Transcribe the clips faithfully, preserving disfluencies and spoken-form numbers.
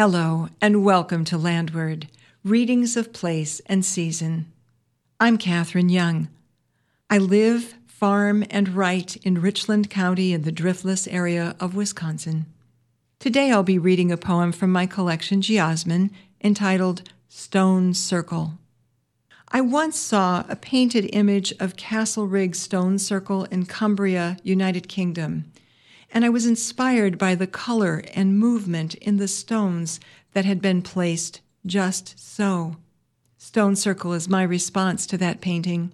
Hello, and welcome to Landward, Readings of Place and Season. I'm Catherine Young. I live, farm, and write in Richland County in the Driftless Area of Wisconsin. Today I'll be reading a poem from my collection, Geosmin, entitled Stone Circle. I once saw a painted image of Castlerigg Stone Circle in Cumbria, United Kingdom, and I was inspired by the color and movement in the stones that had been placed just so. Stone Circle is my response to that painting.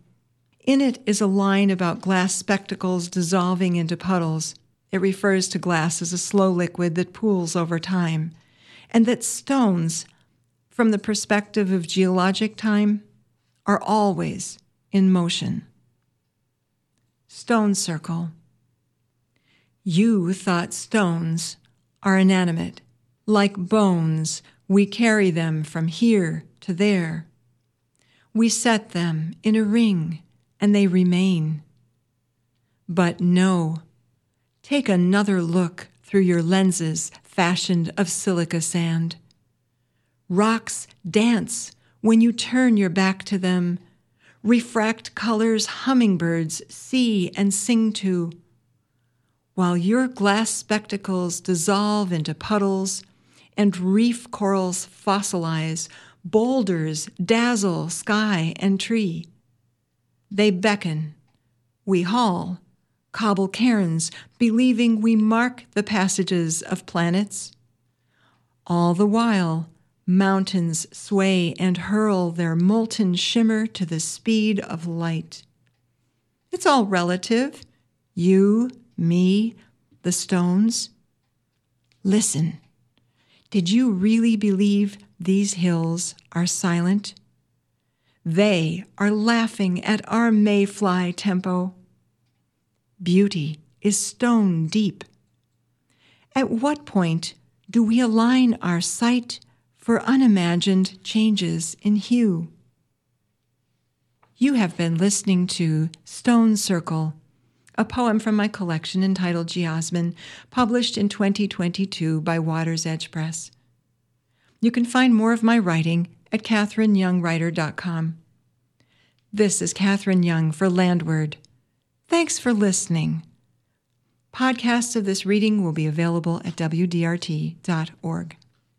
In it is a line about glass spectacles dissolving into puddles. It refers to glass as a slow liquid that pools over time, and that stones, from the perspective of geologic time, are always in motion. Stone Circle. You thought stones are inanimate. Like bones, we carry them from here to there. We set them in a ring, and they remain. But no, take another look through your lenses fashioned of silica sand. Rocks dance when you turn your back to them. Refract colors hummingbirds see and sing to. While your glass spectacles dissolve into puddles and reef corals fossilize, boulders dazzle sky and tree. They beckon, we haul, cobble cairns, believing we mark the passages of planets. All the while, mountains sway and hurl their molten shimmer to the speed of light. It's all relative, you, me, the stones. Listen, did you really believe these hills are silent? They are laughing at our mayfly tempo. Beauty is stone deep. At what point do we align our sight for unimagined changes in hue? You have been listening to Stone Circle, a poem from my collection entitled Geosmin, published in twenty twenty-two by Waters Edge Press. You can find more of my writing at catherine young writer dot com. This is Catherine Young for Landward. Thanks for listening. Podcasts of this reading will be available at w d r t dot org.